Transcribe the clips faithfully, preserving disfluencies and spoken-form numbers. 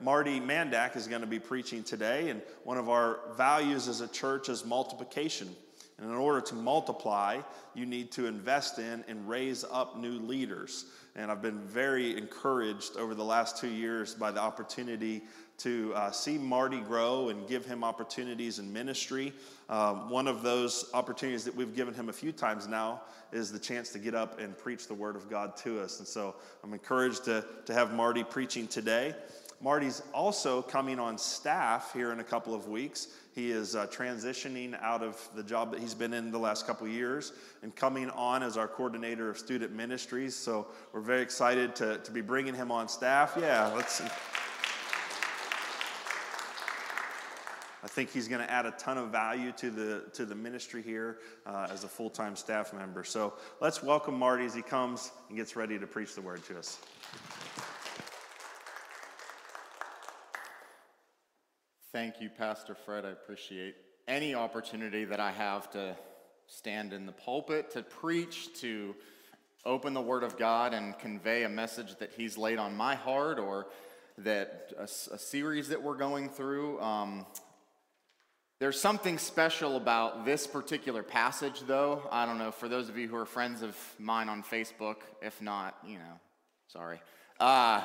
Marty Mandak is going to be preaching today, and one of our values as a church is multiplication. And in order to multiply, you need to invest in and raise up new leaders. And I've been very encouraged over the last two years by the opportunity to uh, see Marty grow and give him opportunities in ministry. Uh, one of those opportunities that we've given him a few times now is the chance to get up and preach the Word of God to us. And so I'm encouraged to, to have Marty preaching today. Marty's also coming on staff here in a couple of weeks. He is uh, transitioning out of the job that he's been in the last couple of years and coming on as our coordinator of student ministries. So we're very excited to, to be bringing him on staff. Yeah, let's see. I think he's going to add a ton of value to the to the ministry here uh, as a full-time staff member. So let's welcome Marty as he comes and gets ready to preach the word to us. Thank you, Pastor Fred. I appreciate any opportunity that I have to stand in the pulpit, to preach, to open the Word of God and convey a message that He's laid on my heart, or that a, a series that we're going through. Um, there's something special about this particular passage, though. I don't know, for those of you who are friends of mine on Facebook, if not, you know, sorry. Uh,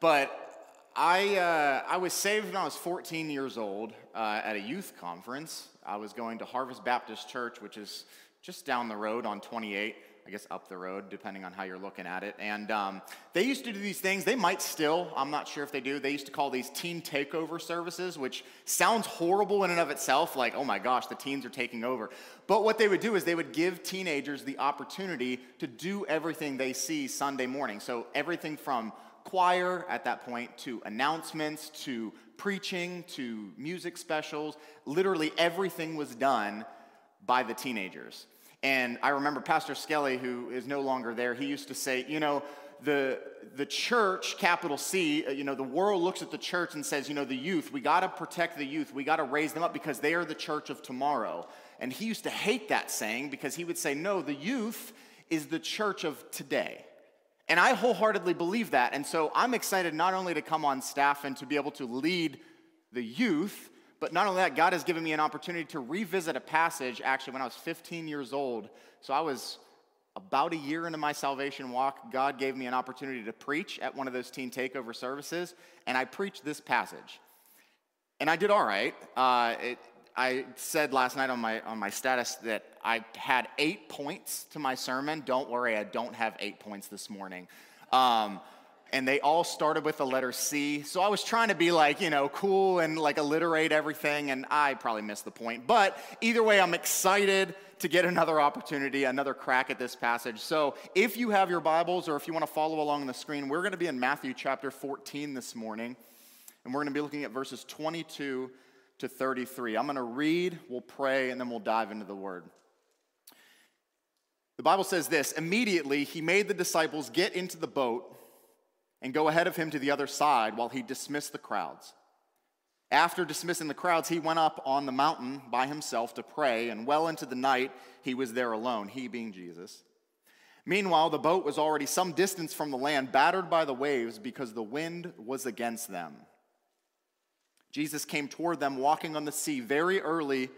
but... I, uh, I was saved when I was fourteen years old uh, at a youth conference. I was going to Harvest Baptist Church, which is just down the road on twenty-eight, I guess up the road, depending on how you're looking at it. And um, they used to do these things. They might still, I'm not sure if they do. They used to call these teen takeover services, which sounds horrible in and of itself, like, oh my gosh, the teens are taking over. But what they would do is they would give teenagers the opportunity to do everything they see Sunday morning. So everything from choir at that point, to announcements, to preaching, to music specials. Literally everything was done by the teenagers. And I remember Pastor Skelly, who is no longer there, he used to say, you know, the the church, capital C, you know, the world looks at the church and says, you know, the youth, we got to protect the youth. We got to raise them up because they are the church of tomorrow. And he used to hate that saying because he would say, no, the youth is the church of today. And I wholeheartedly believe that, and so I'm excited not only to come on staff and to be able to lead the youth, but not only that, God has given me an opportunity to revisit a passage, actually, when I was fifteen years old. So I was about a year into my salvation walk. God gave me an opportunity to preach at one of those teen takeover services, and I preached this passage. And I did all right. Uh, it, I said last night on my on my status that I had eight points to my sermon. Don't worry, I don't have eight points this morning. Um, and they all started with the letter C. So I was trying to be like, you know, cool and like alliterate everything, and I probably missed the point. But either way, I'm excited to get another opportunity, another crack at this passage. So if you have your Bibles or if you want to follow along on the screen, we're going to be in Matthew chapter fourteen this morning, and we're going to be looking at verses twenty-two to thirty-three. I'm going to read, we'll pray, and then we'll dive into the word. The Bible says this: immediately he made the disciples get into the boat and go ahead of him to the other side while he dismissed the crowds. After dismissing the crowds, he went up on the mountain by himself to pray, and well into the night he was there alone, he being Jesus. Meanwhile, the boat was already some distance from the land, battered by the waves because the wind was against them. Jesus came toward them walking on the sea very early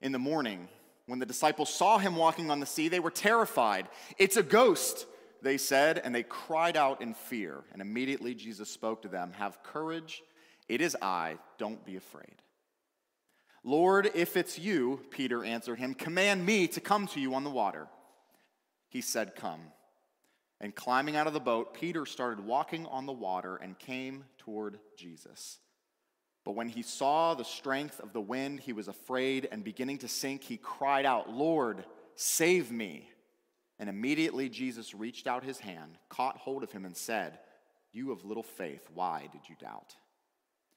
in the morning. When the disciples saw him walking on the sea, they were terrified. "It's a ghost," they said, and they cried out in fear. And immediately Jesus spoke to them, "Have courage, it is I, don't be afraid." "Lord, if it's you," Peter answered him, "command me to come to you on the water." He said, "Come." And climbing out of the boat, Peter started walking on the water and came toward Jesus. But when he saw the strength of the wind, he was afraid, and beginning to sink, he cried out, "Lord, save me." And immediately Jesus reached out his hand, caught hold of him, and said, "You of little faith, why did you doubt?"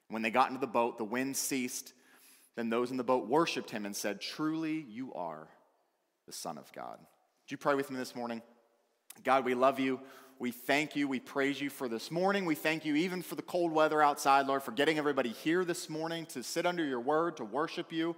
When they got into the boat, the wind ceased. Then those in the boat worshipped him and said, "Truly you are the Son of God." Would you pray with me this morning? God, we love you. We thank you, we praise you for this morning. We thank you even for the cold weather outside, Lord, for getting everybody here this morning to sit under your word, to worship you.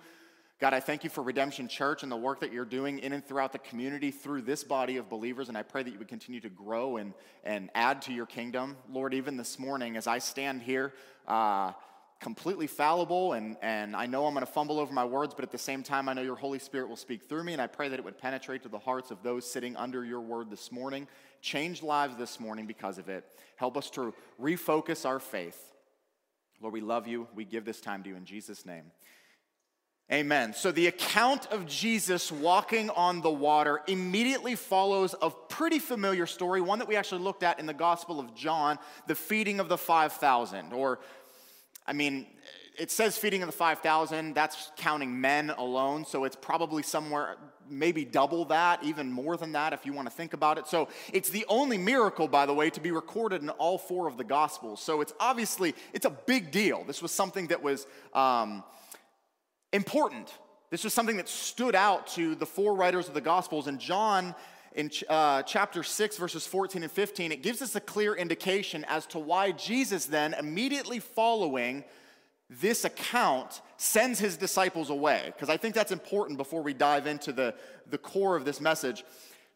God, I thank you for Redemption Church and the work that you're doing in and throughout the community through this body of believers, and I pray that you would continue to grow and, and add to your kingdom. Lord, even this morning as I stand here, uh, completely fallible, and, and I know I'm going to fumble over my words, but at the same time, I know your Holy Spirit will speak through me, and I pray that it would penetrate to the hearts of those sitting under your word this morning. Change lives this morning because of it. Help us to refocus our faith. Lord, we love you. We give this time to you in Jesus' name. Amen. So the account of Jesus walking on the water immediately follows a pretty familiar story, one that we actually looked at in the Gospel of John, the feeding of the five thousand. Or, I mean, it says feeding of the five thousand, that's counting men alone, so it's probably somewhere maybe double that, even more than that if you want to think about it. So it's the only miracle, by the way, to be recorded in all four of the Gospels. So it's obviously, it's a big deal. This was something that was... Um, important. This was something that stood out to the four writers of the Gospels. And John, in ch- uh, chapter six, verses fourteen and fifteen, it gives us a clear indication as to why Jesus then, immediately following this account, sends his disciples away. Because I think that's important before we dive into the, the core of this message.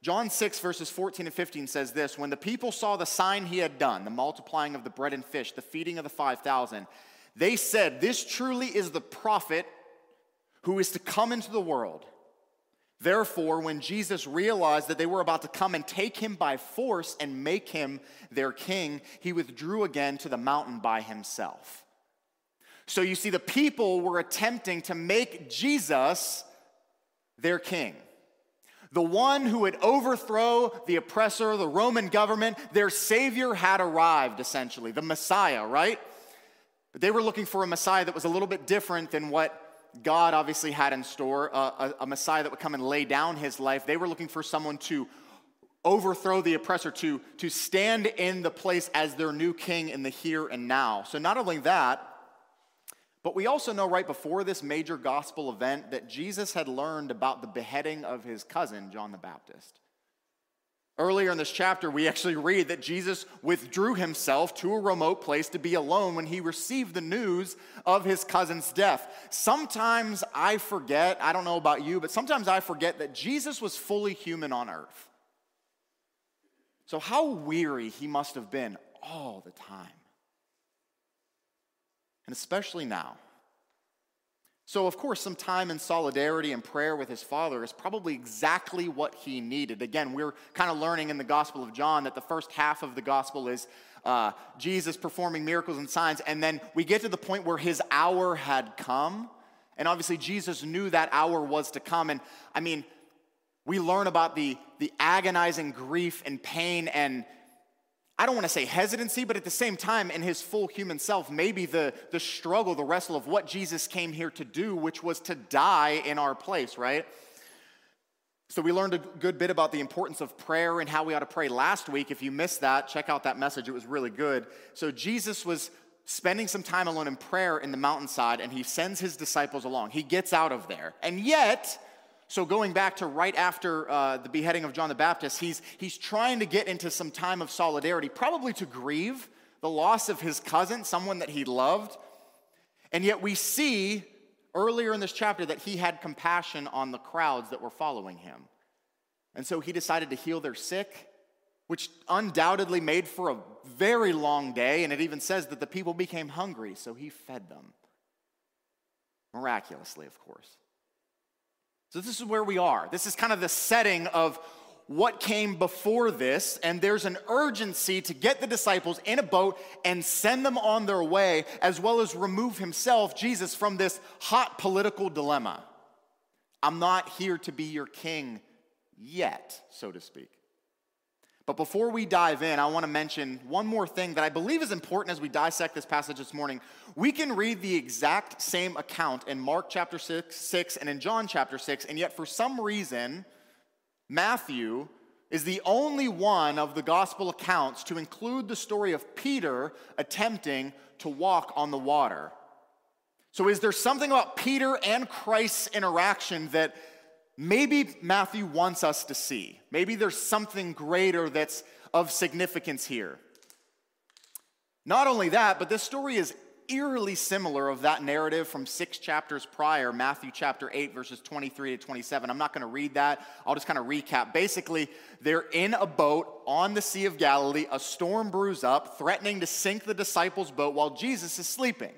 John six, verses fourteen and fifteen says this: "When the people saw the sign he had done, the multiplying of the bread and fish, the feeding of the five thousand, they said, 'This truly is the prophet who is to come into the world.' Therefore, when Jesus realized that they were about to come and take him by force and make him their king, he withdrew again to the mountain by himself." So you see, the people were attempting to make Jesus their king. The one who would overthrow the oppressor, the Roman government, their savior had arrived, essentially, the Messiah, right? But they were looking for a Messiah that was a little bit different than what God obviously had in store, uh, a, a Messiah that would come and lay down his life. They were looking for someone to overthrow the oppressor, to, to stand in the place as their new king in the here and now. So not only that, but we also know right before this major gospel event that Jesus had learned about the beheading of his cousin, John the Baptist. Earlier in this chapter, we actually read that Jesus withdrew himself to a remote place to be alone when he received the news of his cousin's death. Sometimes I forget, I don't know about you, but sometimes I forget that Jesus was fully human on earth. So how weary he must have been all the time. And especially now. So, of course, some time in solidarity and prayer with his Father is probably exactly what he needed. Again, we're kind of learning in the Gospel of John that the first half of the Gospel is uh, Jesus performing miracles and signs, and then we get to the point where his hour had come, and obviously Jesus knew that hour was to come, and I mean, we learn about the, the agonizing grief and pain and, I don't want to say hesitancy, but at the same time, in his full human self, maybe the, the struggle, the wrestle of what Jesus came here to do, which was to die in our place, right? So we learned a good bit about the importance of prayer and how we ought to pray last week. If you missed that, check out that message. It was really good. So Jesus was spending some time alone in prayer in the mountainside, and he sends his disciples along. He gets out of there. And yet... So going back to right after uh, the beheading of John the Baptist, he's, he's trying to get into some time of solidarity, probably to grieve the loss of his cousin, someone that he loved. And yet we see earlier in this chapter that he had compassion on the crowds that were following him. And so he decided to heal their sick, which undoubtedly made for a very long day. And it even says that the people became hungry, so he fed them. Miraculously, of course. So this is where we are. This is kind of the setting of what came before this, and there's an urgency to get the disciples in a boat and send them on their way, as well as remove himself, Jesus, from this hot political dilemma. I'm not here to be your king yet, so to speak. But before we dive in, I want to mention one more thing that I believe is important as we dissect this passage this morning. We can read the exact same account in Mark chapter six, six and in John chapter six, and yet for some reason, Matthew is the only one of the gospel accounts to include the story of Peter attempting to walk on the water. So is there something about Peter and Christ's interaction that maybe Matthew wants us to see? Maybe there's something greater that's of significance here. Not only that, but this story is eerily similar of that narrative from six chapters prior, Matthew chapter eight, verses twenty-three to twenty-seven. I'm not going to read that. I'll just kind of recap. Basically, they're in a boat on the Sea of Galilee. A storm brews up, threatening to sink the disciples' boat while Jesus is sleeping.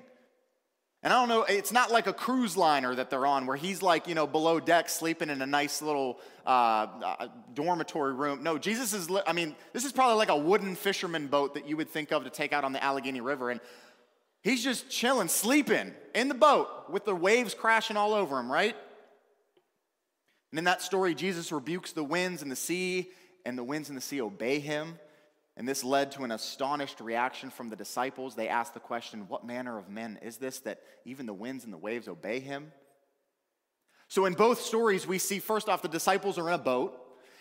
And I don't know, it's not like a cruise liner that they're on where he's like, you know, below deck sleeping in a nice little uh, uh, dormitory room. No, Jesus is, li- I mean, this is probably like a wooden fisherman boat that you would think of to take out on the Allegheny River. And he's just chilling, sleeping in the boat with the waves crashing all over him, right? And in that story, Jesus rebukes the winds and the sea, and the winds and the sea obey him. And this led to an astonished reaction from the disciples. They asked the question, what manner of men is this that even the winds and the waves obey him? So in both stories, we see first off the disciples are in a boat.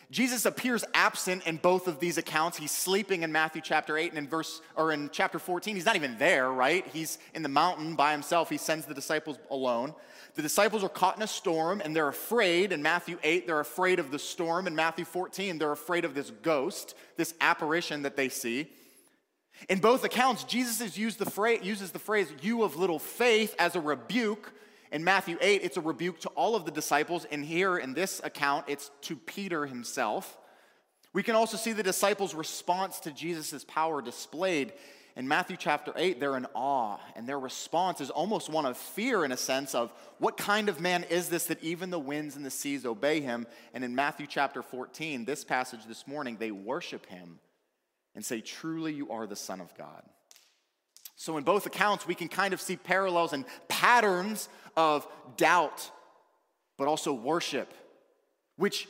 Jesus appears absent in both of these accounts. He's sleeping in Matthew chapter eight and in verse or in chapter fourteen. He's not even there, right? He's in the mountain by himself. He sends the disciples alone. The disciples are caught in a storm and they're afraid. In Matthew eight, they're afraid of the storm. In Matthew fourteen, they're afraid of this ghost, this apparition that they see. In both accounts, Jesus is used the phrase, uses the phrase, you of little faith, as a rebuke. In Matthew eight, it's a rebuke to all of the disciples. And here in this account, it's to Peter himself. We can also see the disciples' response to Jesus' power displayed. In Matthew chapter eight, they're in awe, and their response is almost one of fear, in a sense of, what kind of man is this that even the winds and the seas obey him? And in Matthew chapter fourteen, this passage this morning, they worship him and say, truly you are the Son of God. So in both accounts, we can kind of see parallels and patterns of doubt, but also worship, which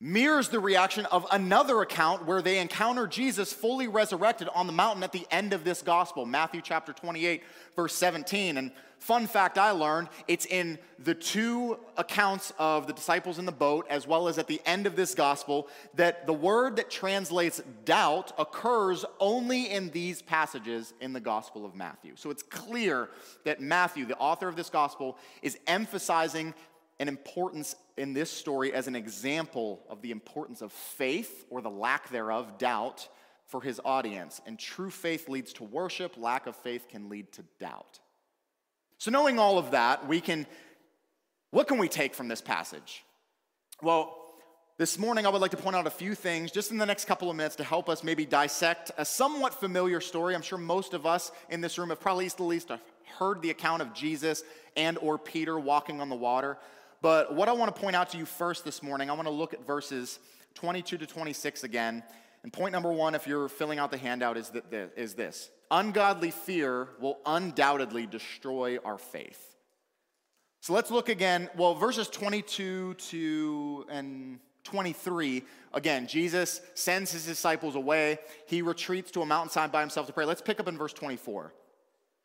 mirrors the reaction of another account where they encounter Jesus fully resurrected on the mountain at the end of this gospel, Matthew chapter twenty-eight, verse seventeen. And fun fact I learned, it's in the two accounts of the disciples in the boat, as well as at the end of this gospel, that the word that translates doubt occurs only in these passages in the gospel of Matthew. So it's clear that Matthew, the author of this gospel, is emphasizing an importance in this story as an example of the importance of faith, or the lack thereof, doubt, for his audience. And true faith leads to worship. Lack of faith can lead to doubt. So knowing all of that, we can, what can we take from this passage? Well, this morning I would like to point out a few things just in the next couple of minutes to help us maybe dissect a somewhat familiar story. I'm sure most of us in this room have probably at least heard the account of Jesus and or Peter walking on the water. But what I want to point out to you first this morning, I want to look at verses twenty-two to twenty-six again. And point number one, if you're filling out the handout, is this. Ungodly fear will undoubtedly destroy our faith. So let's look again. Well, verses twenty-two to and twenty-three, again, Jesus sends his disciples away. He retreats to a mountainside by himself to pray. Let's pick up in verse twenty-four.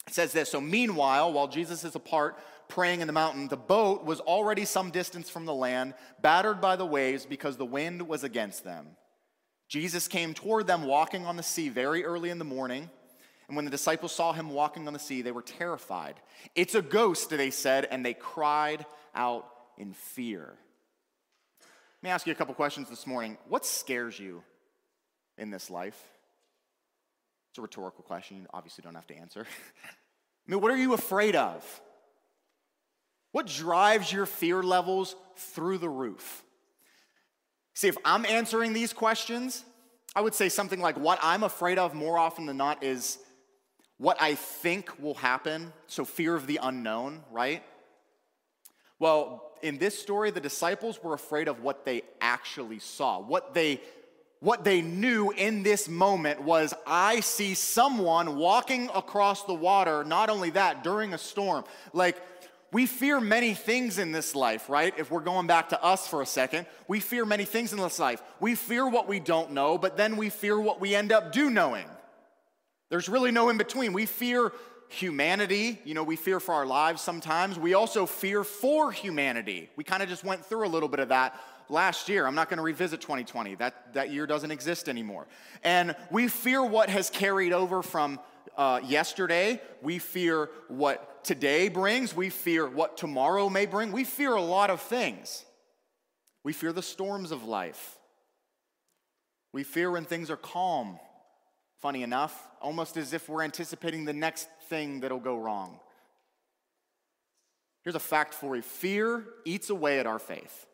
It says this, so meanwhile, while Jesus is apart praying in the mountain, the boat was already some distance from the land, battered by the waves because the wind was against them. Jesus came toward them walking on the sea very early in the morning. And when the disciples saw him walking on the sea, they were terrified. It's a ghost, they said, and they cried out in fear. Let me ask you a couple questions this morning. What scares you in this life? It's a rhetorical question. You obviously don't have to answer. I mean, what are you afraid of? What drives your fear levels through the roof? See, if I'm answering these questions, I would say something like, what I'm afraid of more often than not is what I think will happen. So fear of the unknown, right? Well, in this story, the disciples were afraid of what they actually saw. What they What they knew in this moment was, I see someone walking across the water, not only that, during a storm. Like, we fear many things in this life, right? If we're going back to us for a second, we fear many things in this life. We fear what we don't know, but then we fear what we end up do knowing. There's really no in between. We fear humanity, you know, we fear for our lives sometimes. We also fear for humanity. We kind of just went through a little bit of that last year. I'm not going to revisit twenty twenty. That that year doesn't exist anymore. And we fear what has carried over from uh, yesterday. We fear what today brings. We fear what tomorrow may bring. We fear a lot of things. We fear the storms of life. We fear when things are calm. funny enough, almost as if we're anticipating the next thing that'll go wrong. Here's a fact for you. Fear eats away at our faith.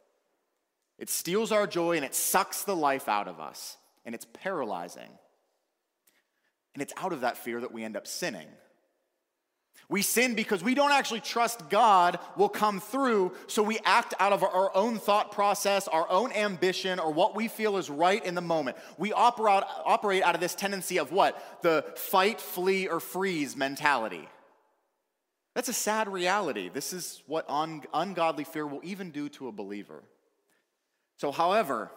It steals our joy, and it sucks the life out of us, and it's paralyzing. And it's out of that fear that we end up sinning. We sin because we don't actually trust God will come through, so we act out of our own thought process, our own ambition, or what we feel is right in the moment. We operate out of this tendency of what? The fight, flee, or freeze mentality. That's a sad reality. This is what ungodly fear will even do to a believer. So, however,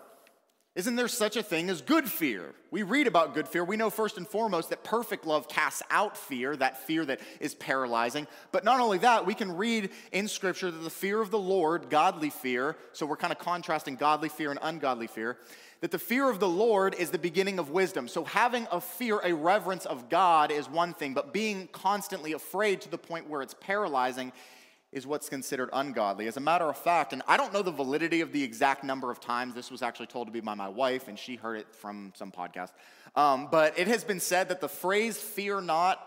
isn't there such a thing as good fear? We read about good fear. We know first and foremost that perfect love casts out fear, that fear that is paralyzing. But not only that, we can read in Scripture that the fear of the Lord, godly fear, so we're kind of contrasting godly fear and ungodly fear, that the fear of the Lord is the beginning of wisdom. So having a fear, a reverence of God is one thing, but being constantly afraid to the point where it's paralyzing is what's considered ungodly. As a matter of fact, and I don't know the validity of the exact number of times this was actually told to me by my wife, and she heard it from some podcast, um, but it has been said that the phrase fear not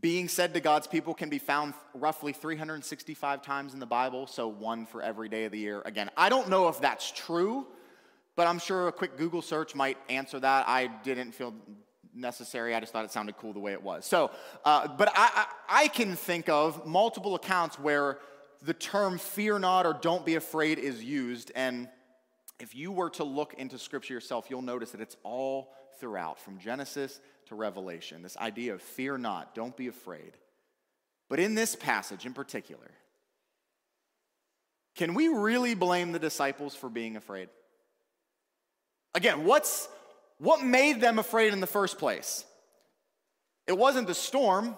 being said to God's people can be found roughly three hundred sixty-five times in the Bible, so one for every day of the year. Again, I don't know if that's true, but I'm sure a quick Google search might answer that. I didn't feel necessary. I just thought it sounded cool the way it was. So, uh, but I, I I can think of multiple accounts where the term fear not or don't be afraid is used. And if you were to look into Scripture yourself, you'll notice that it's all throughout, from Genesis to Revelation, this idea of fear not, don't be afraid. But in this passage in particular, can we really blame the disciples for being afraid? Again, what's What made them afraid in the first place? It wasn't the storm,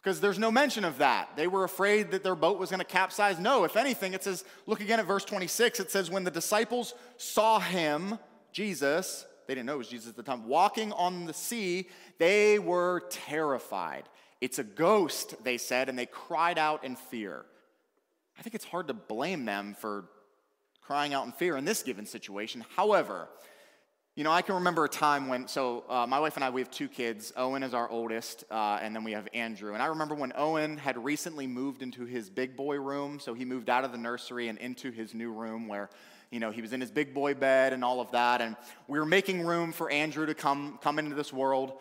because there's no mention of that. They were afraid that their boat was going to capsize. No, if anything, it says, look again at verse twenty-six. It says, when the disciples saw him, Jesus, they didn't know it was Jesus at the time, walking on the sea, they were terrified. It's a ghost, they said, and they cried out in fear. I think it's hard to blame them for crying out in fear in this given situation. However, you know, I can remember a time when, so uh, my wife and I, we have two kids. Owen is our oldest, uh, and then we have Andrew. And I remember when Owen had recently moved into his big boy room. So he moved out of the nursery and into his new room where, you know, he was in his big boy bed and all of that. And we were making room for Andrew to come come into this world.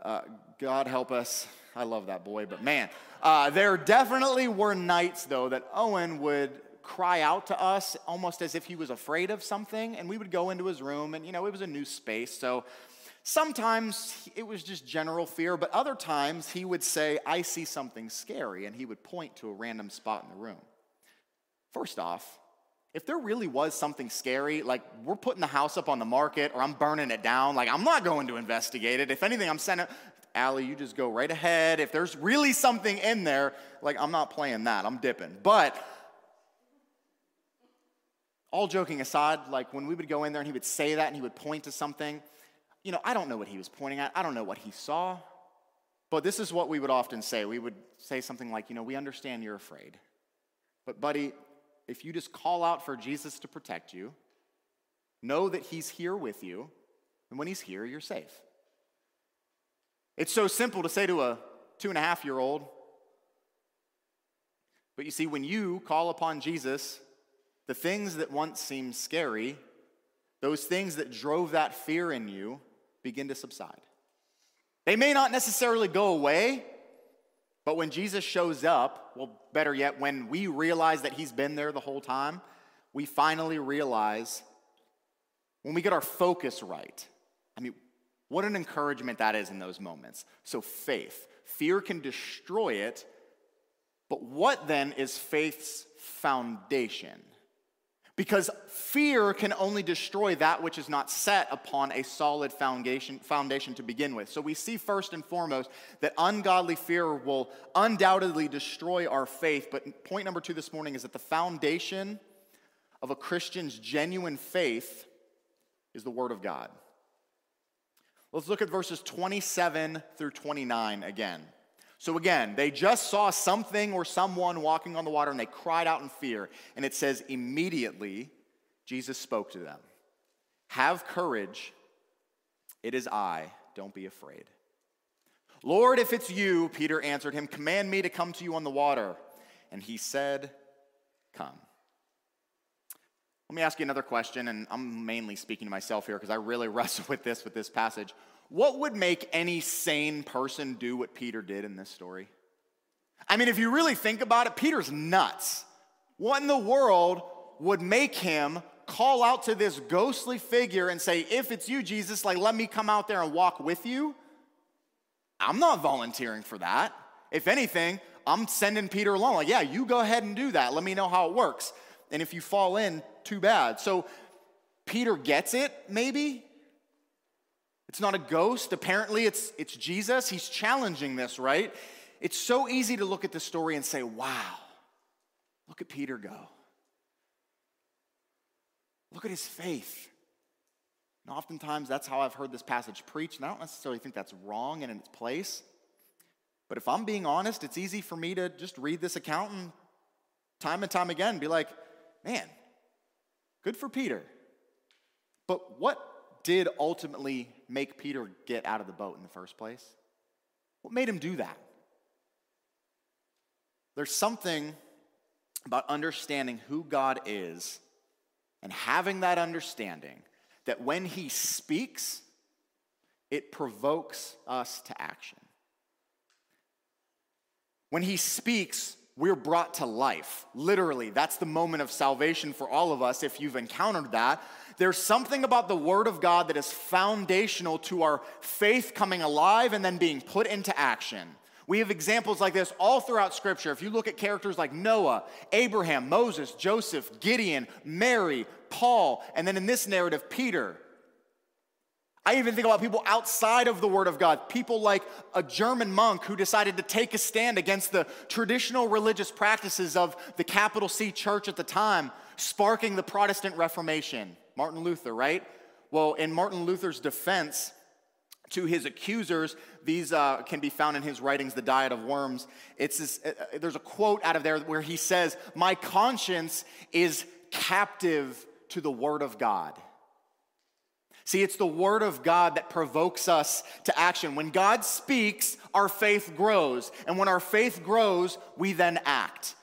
Uh, God help us. I love that boy, but man. Uh, there definitely were nights, though, that Owen would cry out to us almost as if he was afraid of something, and we would go into his room, and you know, it was a new space, so sometimes it was just general fear, but other times he would say, I see something scary, and he would point to a random spot in the room. First off, if there really was something scary, like we're putting the house up on the market, or I'm burning it down, like I'm not going to investigate it. If anything, I'm sending Allie, you just go right ahead. If there's really something in there, like I'm not playing that, I'm dipping. But all joking aside, like when we would go in there and he would say that and he would point to something, you know, I don't know what he was pointing at. I don't know what he saw. But this is what we would often say. We would say something like, you know, we understand you're afraid. But buddy, if you just call out for Jesus to protect you, know that he's here with you, and when he's here, you're safe. It's so simple to say to a two and a half year old. But you see, when you call upon Jesus, the things that once seemed scary, those things that drove that fear in you, begin to subside. They may not necessarily go away, but when Jesus shows up, well, better yet, when we realize that he's been there the whole time, we finally realize, when we get our focus right, I mean, what an encouragement that is in those moments. So faith. Fear can destroy it, but what then is faith's foundation? Because fear can only destroy that which is not set upon a solid foundation, foundation to begin with. So we see first and foremost that ungodly fear will undoubtedly destroy our faith. But point number two this morning is that the foundation of a Christian's genuine faith is the Word of God. Let's look at verses twenty-seven through twenty-nine again. So again, they just saw something or someone walking on the water, and they cried out in fear. And it says, immediately Jesus spoke to them. Have courage, it is I, Don't be afraid. Lord, if it's you, Peter answered him, command me to come to you on the water. And he said, come. Let me ask you another question, and I'm mainly speaking to myself here because I really wrestle with this, with this passage. What would make any sane person do what Peter did in this story? I mean, if you really think about it, Peter's nuts. What in the world would make him call out to this ghostly figure and say, if it's you, Jesus, like, let me come out there and walk with you? I'm not volunteering for that. If anything, I'm sending Peter along. Like, yeah, you go ahead and do that. Let me know how it works. And if you fall in, too bad. So Peter gets it, maybe. It's not a ghost. Apparently, it's it's Jesus. He's challenging this, right? It's so easy to look at this story and say, wow, look at Peter go. Look at his faith. And oftentimes, that's how I've heard this passage preached, and I don't necessarily think that's wrong and in its place. But if I'm being honest, it's easy for me to just read this account and time and time again be like, man, good for Peter. But what did ultimately make Peter get out of the boat in the first place? What made him do that? There's something about understanding who God is and having that understanding that when he speaks, it provokes us to action. When he speaks, we're brought to life. Literally, that's the moment of salvation for all of us if you've encountered that. There's something about the Word of God that is foundational to our faith coming alive and then being put into action. We have examples like this all throughout Scripture. If you look at characters like Noah, Abraham, Moses, Joseph, Gideon, Mary, Paul, and then in this narrative, Peter. I even think about people outside of the Word of God, people like a German monk who decided to take a stand against the traditional religious practices of the capital C church at the time, sparking the Protestant Reformation. Martin Luther, right? Well, in Martin Luther's defense to his accusers, these uh, can be found in his writings, The Diet of Worms. It's this, uh, there's a quote out of there where he says, "My conscience is captive to the Word of God." See, it's the Word of God that provokes us to action. When God speaks, our faith grows. And when our faith grows, we then act.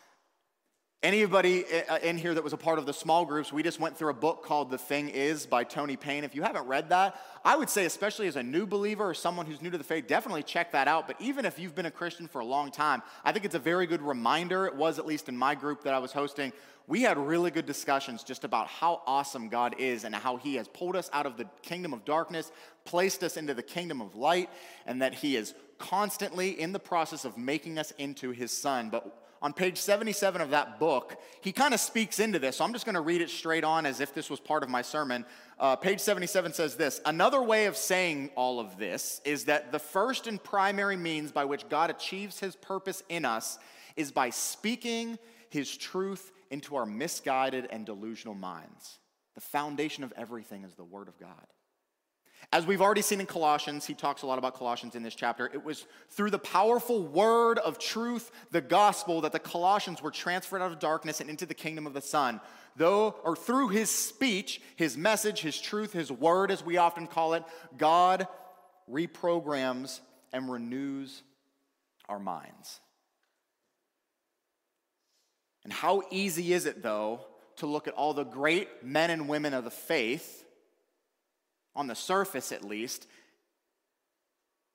Anybody in here that was a part of the small groups, we just went through a book called The Thing Is by Tony Payne. If you haven't read that, I would say, especially as a new believer or someone who's new to the faith, definitely check that out. But even if you've been a Christian for a long time, I think it's a very good reminder. It was at least in my group that I was hosting. We had really good discussions just about how awesome God is and how he has pulled us out of the kingdom of darkness, placed us into the kingdom of light, and that he is constantly in the process of making us into his son. But on page seventy-seven of that book, he kind of speaks into this, so I'm just going to read it straight on as if this was part of my sermon. Uh, page seventy-seven says this, another way of saying all of this is that the first and primary means by which God achieves his purpose in us is by speaking his truth into our misguided and delusional minds. The foundation of everything is the Word of God. As we've already seen in Colossians, he talks a lot about Colossians in this chapter, it was through the powerful word of truth, the gospel, that the Colossians were transferred out of darkness and into the kingdom of the Son. Though, or through his speech, his message, his truth, his word, as we often call it, God reprograms and renews our minds. And how easy is it, though, to look at all the great men and women of the faith, on the surface at least,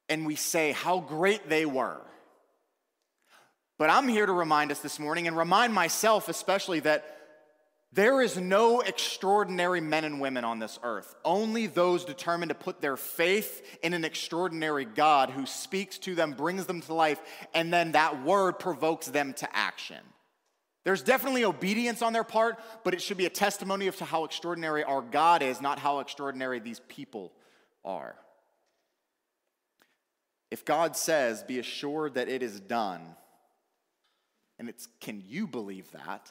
and we say how great they were. But I'm here to remind us this morning, and remind myself especially, that there is no extraordinary men and women on this earth, only those determined to put their faith in an extraordinary God who speaks to them, brings them to life, and then that word provokes them to action. There's definitely obedience on their part, but it should be a testimony of to how extraordinary our God is, not how extraordinary these people are. If God says, be assured that it is done, and it's, can you believe that?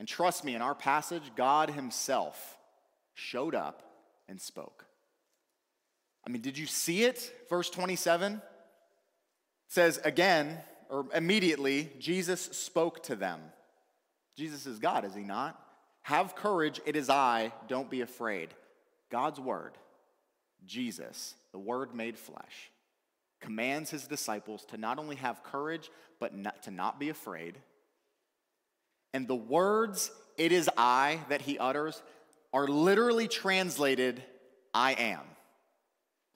And trust me, in our passage, God himself showed up and spoke. I mean, did you see it? Verse twenty-seven, it says, again, Or immediately, Jesus spoke to them. Jesus is God, is he not? Have courage, it is I, don't be afraid. God's word. Jesus, the Word made flesh, commands his disciples to not only have courage, but not, to not be afraid. And the words, "It is I," that he utters are literally translated, "I am."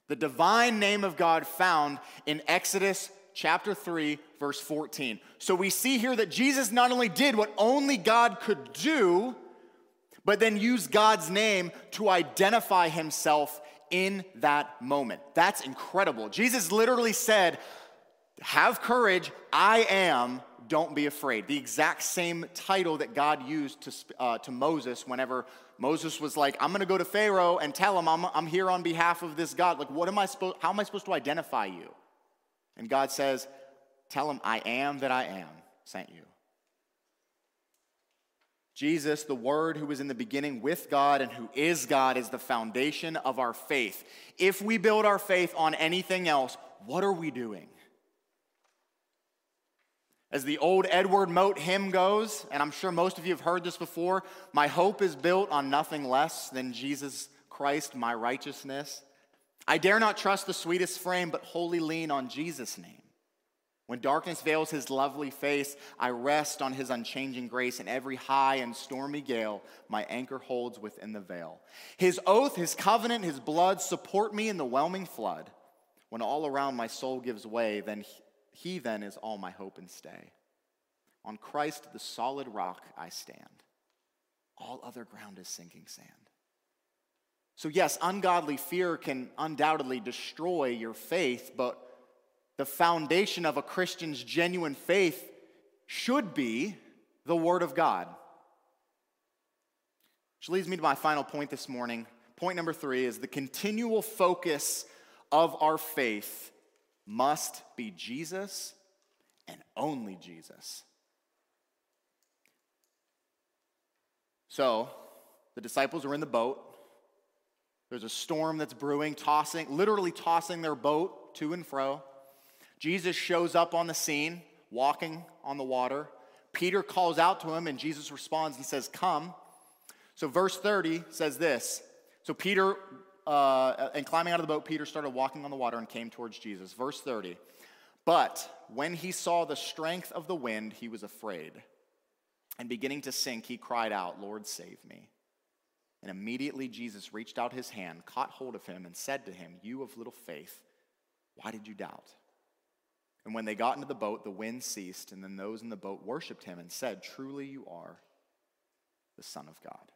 The divine name of God found in Exodus chapter three, verse fourteen. So we see here that Jesus not only did what only God could do, but then used God's name to identify himself in that moment. That's incredible. Jesus literally said, "Have courage, I am, don't be afraid." The exact same title that God used to, uh, to Moses whenever Moses was like, "I'm gonna go to Pharaoh and tell him I'm, I'm here on behalf of this God. Like, what am I supposed, how am I supposed to identify you?" And God says, "Tell him I am that I am sent you." Jesus, the Word who was in the beginning with God and who is God, is the foundation of our faith. If we build our faith on anything else, what are we doing? As the old Edward Mote hymn goes, and I'm sure most of you have heard this before, "My hope is built on nothing less than Jesus Christ, my righteousness. I dare not trust the sweetest frame, but wholly lean on Jesus' name. When darkness veils his lovely face, I rest on his unchanging grace. In every high and stormy gale, my anchor holds within the veil. His oath, his covenant, his blood support me in the whelming flood. When all around my soul gives way, then he, he then is all my hope and stay. On Christ, the solid rock, I stand. All other ground is sinking sand." So yes, ungodly fear can undoubtedly destroy your faith, but the foundation of a Christian's genuine faith should be the Word of God. Which leads me to my final point this morning. Point number three is the continual focus of our faith must be Jesus and only Jesus. So, the disciples are in the boat. There's a storm that's brewing, tossing, literally tossing their boat to and fro. Jesus shows up on the scene, walking on the water. Peter calls out to him, and Jesus responds and says, "Come." So verse thirty says this. So Peter, uh, and climbing out of the boat, Peter started walking on the water and came towards Jesus. Verse thirty, "But when he saw the strength of the wind, he was afraid. And beginning to sink, he cried out, 'Lord, save me.' And immediately Jesus reached out his hand, caught hold of him, and said to him, 'You of little faith, why did you doubt?' And when they got into the boat, the wind ceased, and then those in the boat worshiped him and said, 'Truly you are the Son of God.'"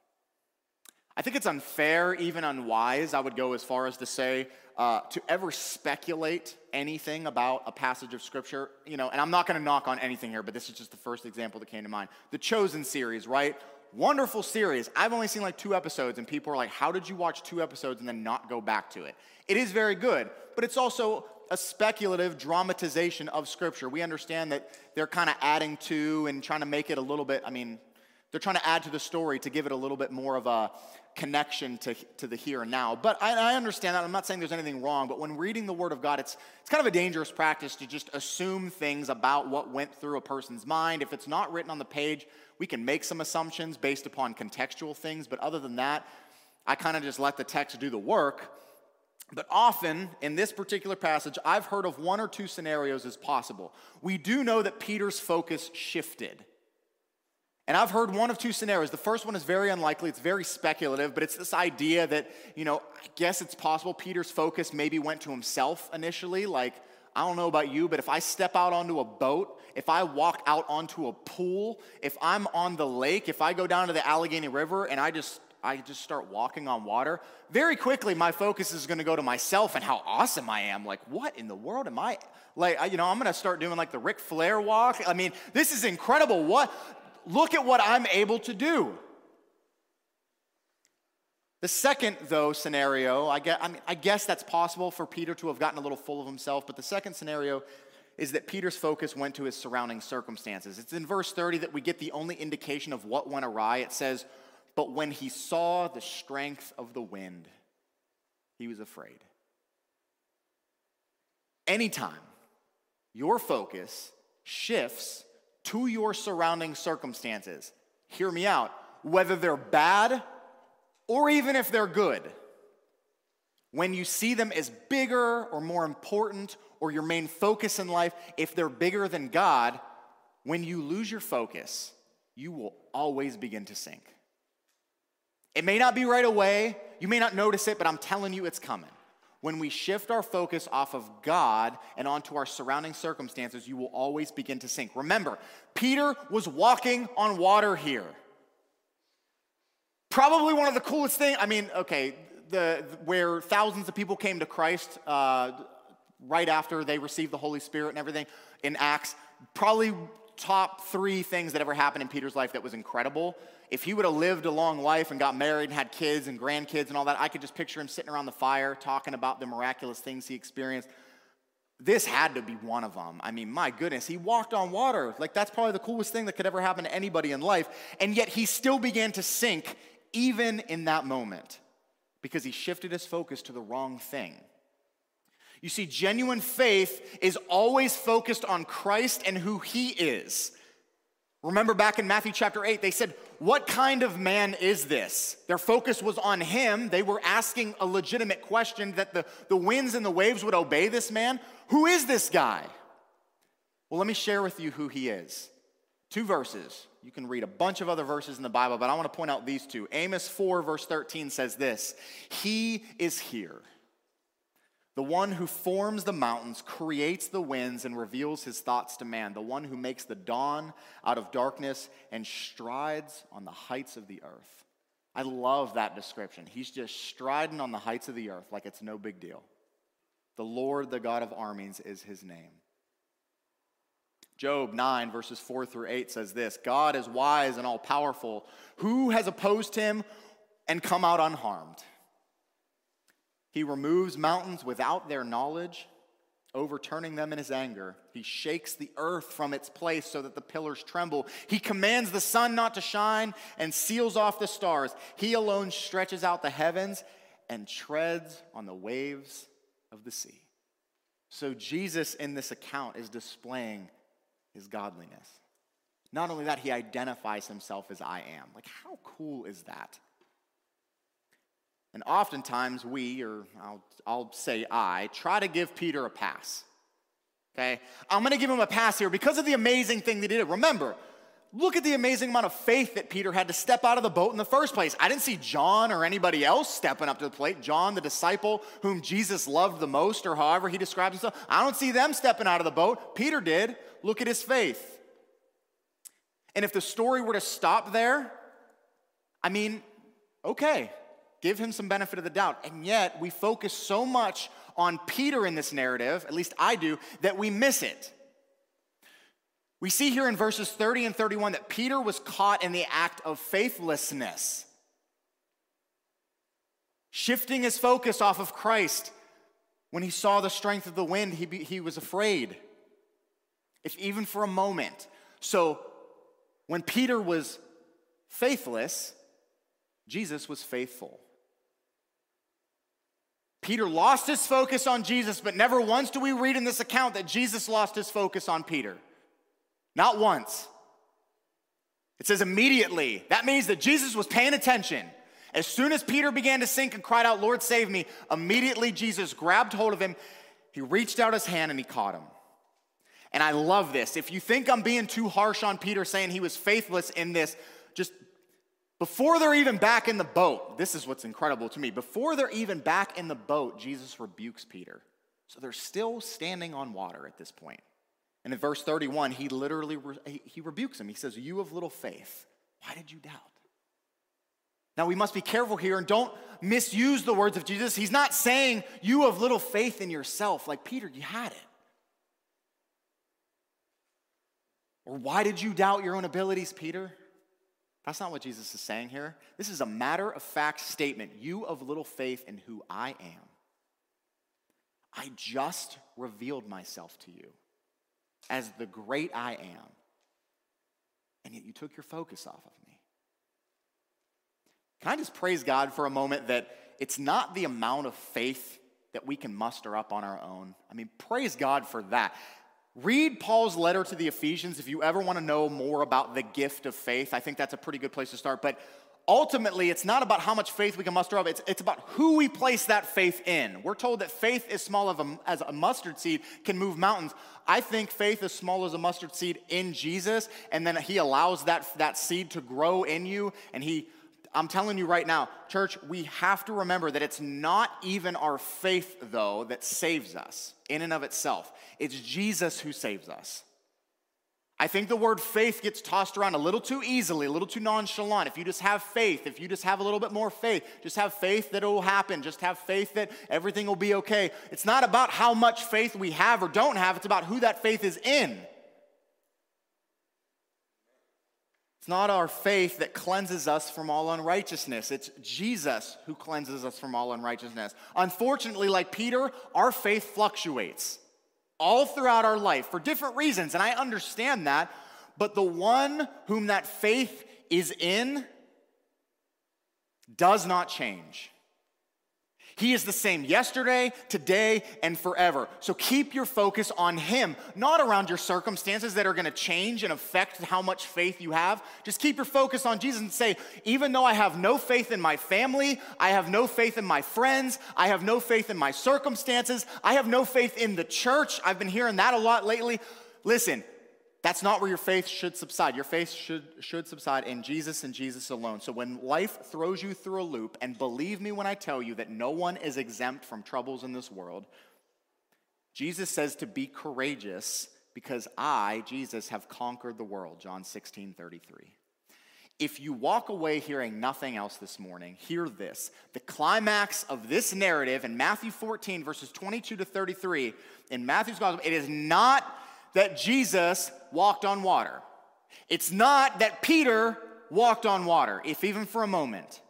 I think it's unfair, even unwise, I would go as far as to say, uh, to ever speculate anything about a passage of Scripture. You know, and I'm not going to knock on anything here, but this is just the first example that came to mind. The Chosen series, right? Wonderful series. I've only seen like two episodes, and people are like, "How did you watch two episodes and then not go back to it?" It is very good, but it's also a speculative dramatization of Scripture. We understand that they're kind of adding to and trying to make it a little bit, I mean, they're trying to add to the story to give it a little bit more of a connection to, to the here and now. But I, I understand that. I'm not saying there's anything wrong, but when reading the Word of God, it's, it's kind of a dangerous practice to just assume things about what went through a person's mind. If it's not written on the page, we can make some assumptions based upon contextual things, but other than that, I kind of just let the text do the work. But often, in this particular passage, I've heard of one or two scenarios as possible. We do know that Peter's focus shifted. And I've heard one of two scenarios. The first one is very unlikely. It's very speculative, but it's this idea that, you know, I guess it's possible Peter's focus maybe went to himself initially. Like, I don't know about you, but if I step out onto a boat, if I walk out onto a pool, if I'm on the lake, if I go down to the Allegheny River and I just... I just start walking on water, very quickly my focus is going to go to myself and how awesome I am. Like, what in the world am I? Like, I, you know, I'm going to start doing like the Ric Flair walk. I mean, this is incredible. What? Look at what I'm able to do. The second, though, scenario, I guess, I mean, I guess that's possible for Peter to have gotten a little full of himself, but the second scenario is that Peter's focus went to his surrounding circumstances. It's in verse thirty that we get the only indication of what went awry. It says, "But when he saw the strength of the wind, he was afraid." Anytime your focus shifts to your surrounding circumstances, hear me out, whether they're bad or even if they're good, When you see them as bigger or more important or your main focus in life, if they're bigger than God, when you lose your focus, you will always begin to sink. It may not be right away. You may not notice it, but I'm telling you it's coming. When we shift our focus off of God and onto our surrounding circumstances, you will always begin to sink. Remember, Peter was walking on water here. Probably one of the coolest things, I mean, okay, the, the where thousands of people came to Christ uh, right after they received the Holy Spirit and everything in Acts, probably top three things that ever happened in Peter's life that was incredible. If he would have lived a long life and got married and had kids and grandkids and all that, I could just picture him sitting around the fire talking about the miraculous things he experienced. This had to be one of them. I mean, my goodness, he walked on water. Like, that's probably the coolest thing that could ever happen to anybody in life. And yet he still began to sink even in that moment because he shifted his focus to the wrong thing. You see, genuine faith is always focused on Christ and who he is. Remember back in Matthew chapter eight, they said, what kind of man is this? Their focus was on him. They were asking a legitimate question that the, the winds and the waves would obey this man. Who is this guy? Well, let me share with you who he is. Two verses. You can read a bunch of other verses in the Bible, but I want to point out these two. Amos four verse thirteen says this, he is here. The one who forms the mountains, creates the winds, and reveals his thoughts to man. The one who makes the dawn out of darkness and strides on the heights of the earth. I love that description. He's just striding on the heights of the earth like it's no big deal. The Lord, the God of armies, is his name. Job nine verses four through eight says this, God is wise and all-powerful. Who has opposed him and come out unharmed? He removes mountains without their knowledge, overturning them in his anger. He shakes the earth from its place so that the pillars tremble. He commands the sun not to shine and seals off the stars. He alone stretches out the heavens and treads on the waves of the sea. So Jesus in this account is displaying his godliness. Not only that, he identifies himself as I am. Like, how cool is that? And oftentimes we, or I'll, I'll say I, try to give Peter a pass, okay? I'm going to give him a pass here because of the amazing thing that he did. Remember, look at the amazing amount of faith that Peter had to step out of the boat in the first place. I didn't see John or anybody else stepping up to the plate. John, the disciple whom Jesus loved the most, or however he describes himself, I don't see them stepping out of the boat. Peter did. Look at his faith. And if the story were to stop there, I mean, okay. Give him some benefit of the doubt. And yet we focus so much on Peter in this narrative, at least I do, that we miss it. We see here in verses thirty and thirty-one that Peter was caught in the act of faithlessness. Shifting his focus off of Christ. When he saw the strength of the wind, he, be, he was afraid. If even for a moment. So when Peter was faithless, Jesus was faithful. Peter lost his focus on Jesus, but never once do we read in this account that Jesus lost his focus on Peter. Not once. It says immediately. That means that Jesus was paying attention. As soon as Peter began to sink and cried out, Lord, save me, immediately Jesus grabbed hold of him. He reached out his hand and he caught him. And I love this. If you think I'm being too harsh on Peter saying he was faithless in this, just before they're even back in the boat, this is what's incredible to me. Before they're even back in the boat, Jesus rebukes Peter. So they're still standing on water at this point. And in verse thirty-one, he literally, re- he rebukes him. He says, you of little faith, why did you doubt? Now we must be careful here and don't misuse the words of Jesus. He's not saying you of little faith in yourself. Like, Peter, you had it. Or why did you doubt your own abilities, Peter? That's not what Jesus is saying here. This is a matter-of-fact statement. You of little faith in who I am. I just revealed myself to you as the great I am. And yet you took your focus off of me. Can I just praise God for a moment that it's not the amount of faith that we can muster up on our own? I mean, praise God for that. Read Paul's letter to the Ephesians if you ever want to know more about the gift of faith. I think that's a pretty good place to start. But ultimately, it's not about how much faith we can muster up. It's, it's about who we place that faith in. We're told that faith as small of a, as a mustard seed can move mountains. I think faith as small as a mustard seed in Jesus, and then he allows that, that seed to grow in you. And he, I'm telling you right now, church, we have to remember that it's not even our faith, though, that saves us in and of itself. It's Jesus who saves us. I think the word faith gets tossed around a little too easily, a little too nonchalant. If you just have faith, if you just have a little bit more faith, just have faith that it will happen, just have faith that everything will be okay. It's not about how much faith we have or don't have. It's about who that faith is in. It's not our faith that cleanses us from all unrighteousness. It's Jesus who cleanses us from all unrighteousness. Unfortunately, like Peter, our faith fluctuates all throughout our life for different reasons, and I understand that, but the one whom that faith is in does not change. He is the same yesterday, today, and forever. So keep your focus on him, not around your circumstances that are going to change and affect how much faith you have. Just keep your focus on Jesus and say, even though I have no faith in my family, I have no faith in my friends, I have no faith in my circumstances, I have no faith in the church. I've been hearing that a lot lately. Listen, that's not where your faith should subside. Your faith should, should subside in Jesus and Jesus alone. So when life throws you through a loop, and believe me when I tell you that no one is exempt from troubles in this world, Jesus says to be courageous because I, Jesus, have conquered the world, John sixteen thirty-three. If you walk away hearing nothing else this morning, hear this. The climax of this narrative in Matthew fourteen, verses twenty-two to thirty-three, in Matthew's gospel, it is not that Jesus walked on water. It's not that Peter walked on water, if even for a moment.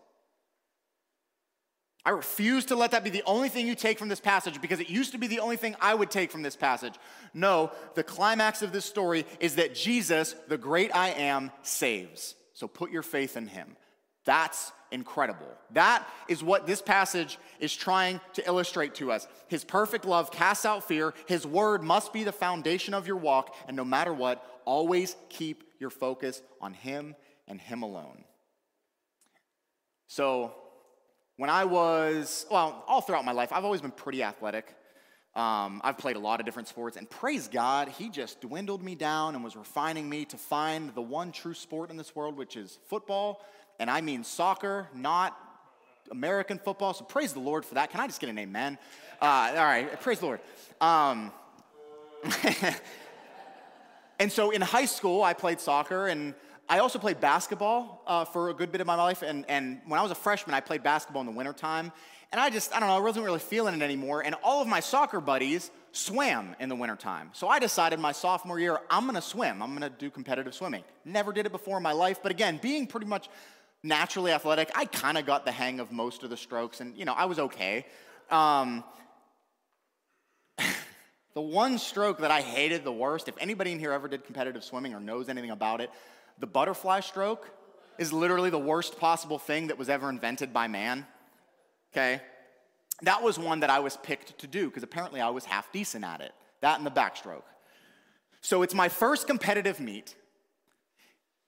I refuse to let that be the only thing you take from this passage, because it used to be the only thing I would take from this passage. No, the climax of this story is that Jesus, the great I am, saves. So put your faith in him. That's incredible. That is what this passage is trying to illustrate to us. His perfect love casts out fear. His word must be the foundation of your walk. And no matter what, always keep your focus on him and him alone. So when I was, well, all throughout my life, I've always been pretty athletic. Um, I've played a lot of different sports, and praise God, he just dwindled me down and was refining me to find the one true sport in this world, which is football. And I mean soccer, not American football. So praise the Lord for that. Can I just get an amen? Uh, all right, praise the Lord. Um, and so in high school, I played soccer, and I also played basketball uh, for a good bit of my life. And, and when I was a freshman, I played basketball in the wintertime. And I just, I don't know, I wasn't really feeling it anymore. And all of my soccer buddies swam in the wintertime. So I decided my sophomore year, I'm going to swim. I'm going to do competitive swimming. Never did it before in my life. But again, being pretty much naturally athletic, I kind of got the hang of most of the strokes, and, you know, I was okay. Um, the one stroke that I hated the worst, if anybody in here ever did competitive swimming or knows anything about it, the butterfly stroke is literally the worst possible thing that was ever invented by man, okay? That was one that I was picked to do because apparently I was half decent at it, that and the backstroke. So it's my first competitive meet.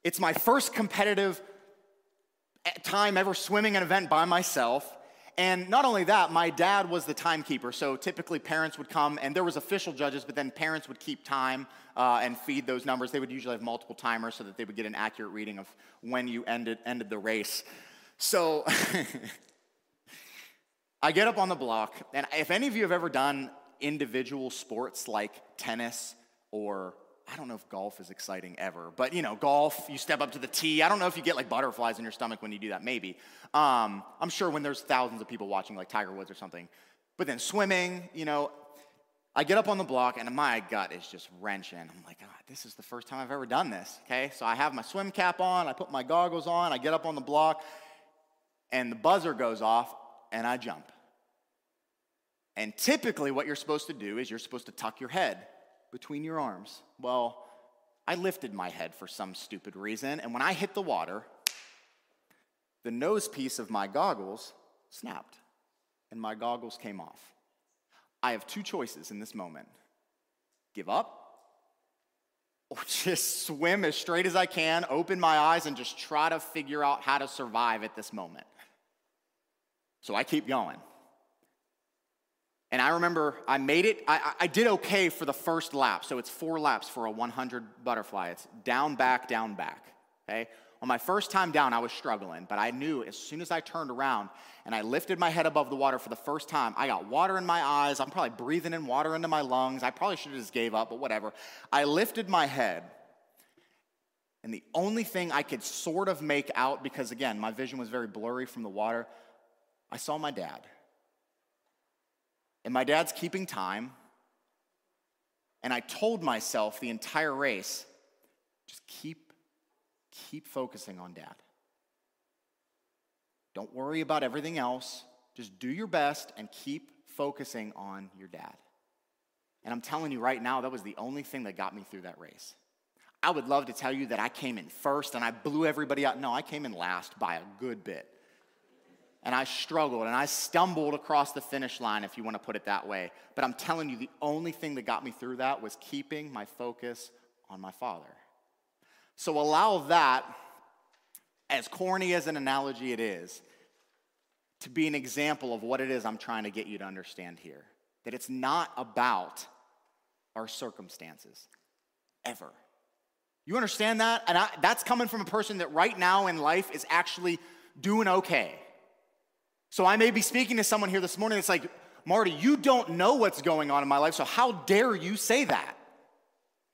It's my first competitive time ever swimming an event by myself. And not only that, my dad was the timekeeper, so typically parents would come, and there was official judges, but then parents would keep time uh, and feed those numbers. They would usually have multiple timers so that they would get an accurate reading of when you ended ended the race. So I get up on the block, and if any of you have ever done individual sports like tennis or I don't know if golf is exciting ever, but, you know, golf, you step up to the tee. I don't know if you get, like, butterflies in your stomach when you do that, maybe. Um, I'm sure when there's thousands of people watching, like Tiger Woods or something. But then swimming, you know, I get up on the block, and my gut is just wrenching. I'm like, God, this is the first time I've ever done this, okay? So I have my swim cap on. I put my goggles on. I get up on the block, and the buzzer goes off, and I jump. And typically what you're supposed to do is you're supposed to tuck your head between your arms. Well, I lifted my head for some stupid reason, and when I hit the water, the nose piece of my goggles snapped, and my goggles came off. I have two choices in this moment: give up just swim as straight as I can, open my eyes, and just try to figure out how to survive at this moment. So I keep going. And I remember I made it. I, I did okay for the first lap. So it's four laps for a one hundred butterfly. It's down, back, down, back. Okay? On my first time down, I was struggling. But I knew as soon as I turned around and I lifted my head above the water for the first time, I got water in my eyes. I'm probably breathing in water into my lungs. I probably should have just gave up, but whatever. I lifted my head. And the only thing I could sort of make out, because, again, my vision was very blurry from the water, I saw my dad. And my dad's keeping time. And I told myself the entire race, just keep, keep focusing on dad. Don't worry about everything else. Just do your best and keep focusing on your dad. And I'm telling you right now, that was the only thing that got me through that race. I would love to tell you that I came in first and I blew everybody out. No, I came in last by a good bit. And I struggled, and I stumbled across the finish line, if you want to put it that way. But I'm telling you, the only thing that got me through that was keeping my focus on my father. So allow that, as corny as an analogy it is, to be an example of what it is I'm trying to get you to understand here. That it's not about our circumstances, ever. You understand that? And I, that's coming from a person that right now in life is actually doing okay. So I may be speaking to someone here this morning that's like, Marty, you don't know what's going on in my life, so how dare you say that?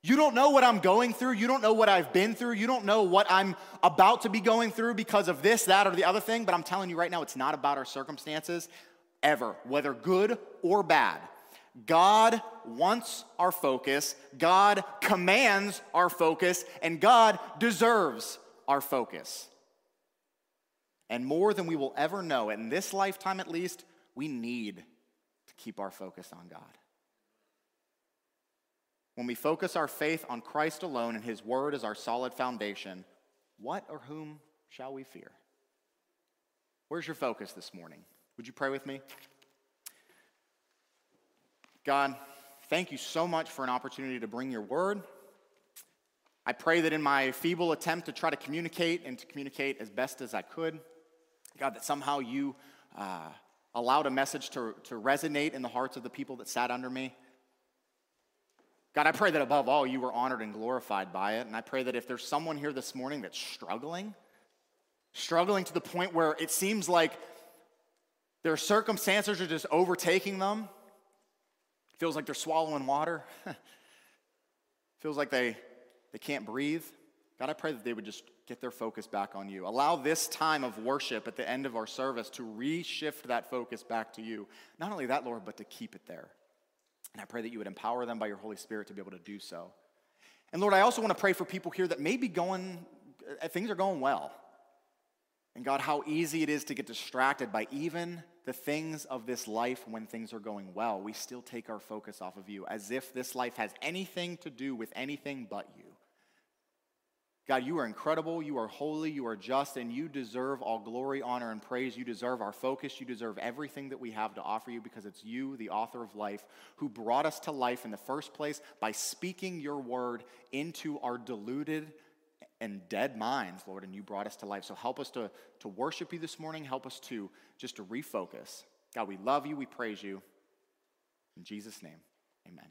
You don't know what I'm going through. You don't know what I've been through. You don't know what I'm about to be going through because of this, that, or the other thing. But I'm telling you right now, it's not about our circumstances ever, whether good or bad. God wants our focus. God commands our focus. And God deserves our focus. And more than we will ever know, in this lifetime at least, we need to keep our focus on God. When we focus our faith on Christ alone and his word as our solid foundation, what or whom shall we fear? Where's your focus this morning? Would you pray with me? God, thank you so much for an opportunity to bring your word. I pray that in my feeble attempt to try to communicate and to communicate as best as I could, God, that somehow you uh, allowed a message to, to resonate in the hearts of the people that sat under me. God, I pray that above all, you were honored and glorified by it. And I pray that if there's someone here this morning that's struggling, struggling to the point where it seems like their circumstances are just overtaking them, feels like they're swallowing water, feels like they... they can't breathe. God, I pray that they would just get their focus back on you. Allow this time of worship at the end of our service to reshift that focus back to you. Not only that, Lord, but to keep it there. And I pray that you would empower them by your Holy Spirit to be able to do so. And Lord, I also want to pray for people here that may be going, things are going well. And God, how easy it is to get distracted by even the things of this life when things are going well. We still take our focus off of you as if this life has anything to do with anything but you. God, you are incredible, you are holy, you are just, and you deserve all glory, honor, and praise. You deserve our focus. You deserve everything that we have to offer you because it's you, the author of life, who brought us to life in the first place by speaking your word into our deluded and dead minds, Lord, and you brought us to life. So help us to, to worship you this morning. Help us to just to refocus. God, we love you. We praise you. In Jesus' name, amen.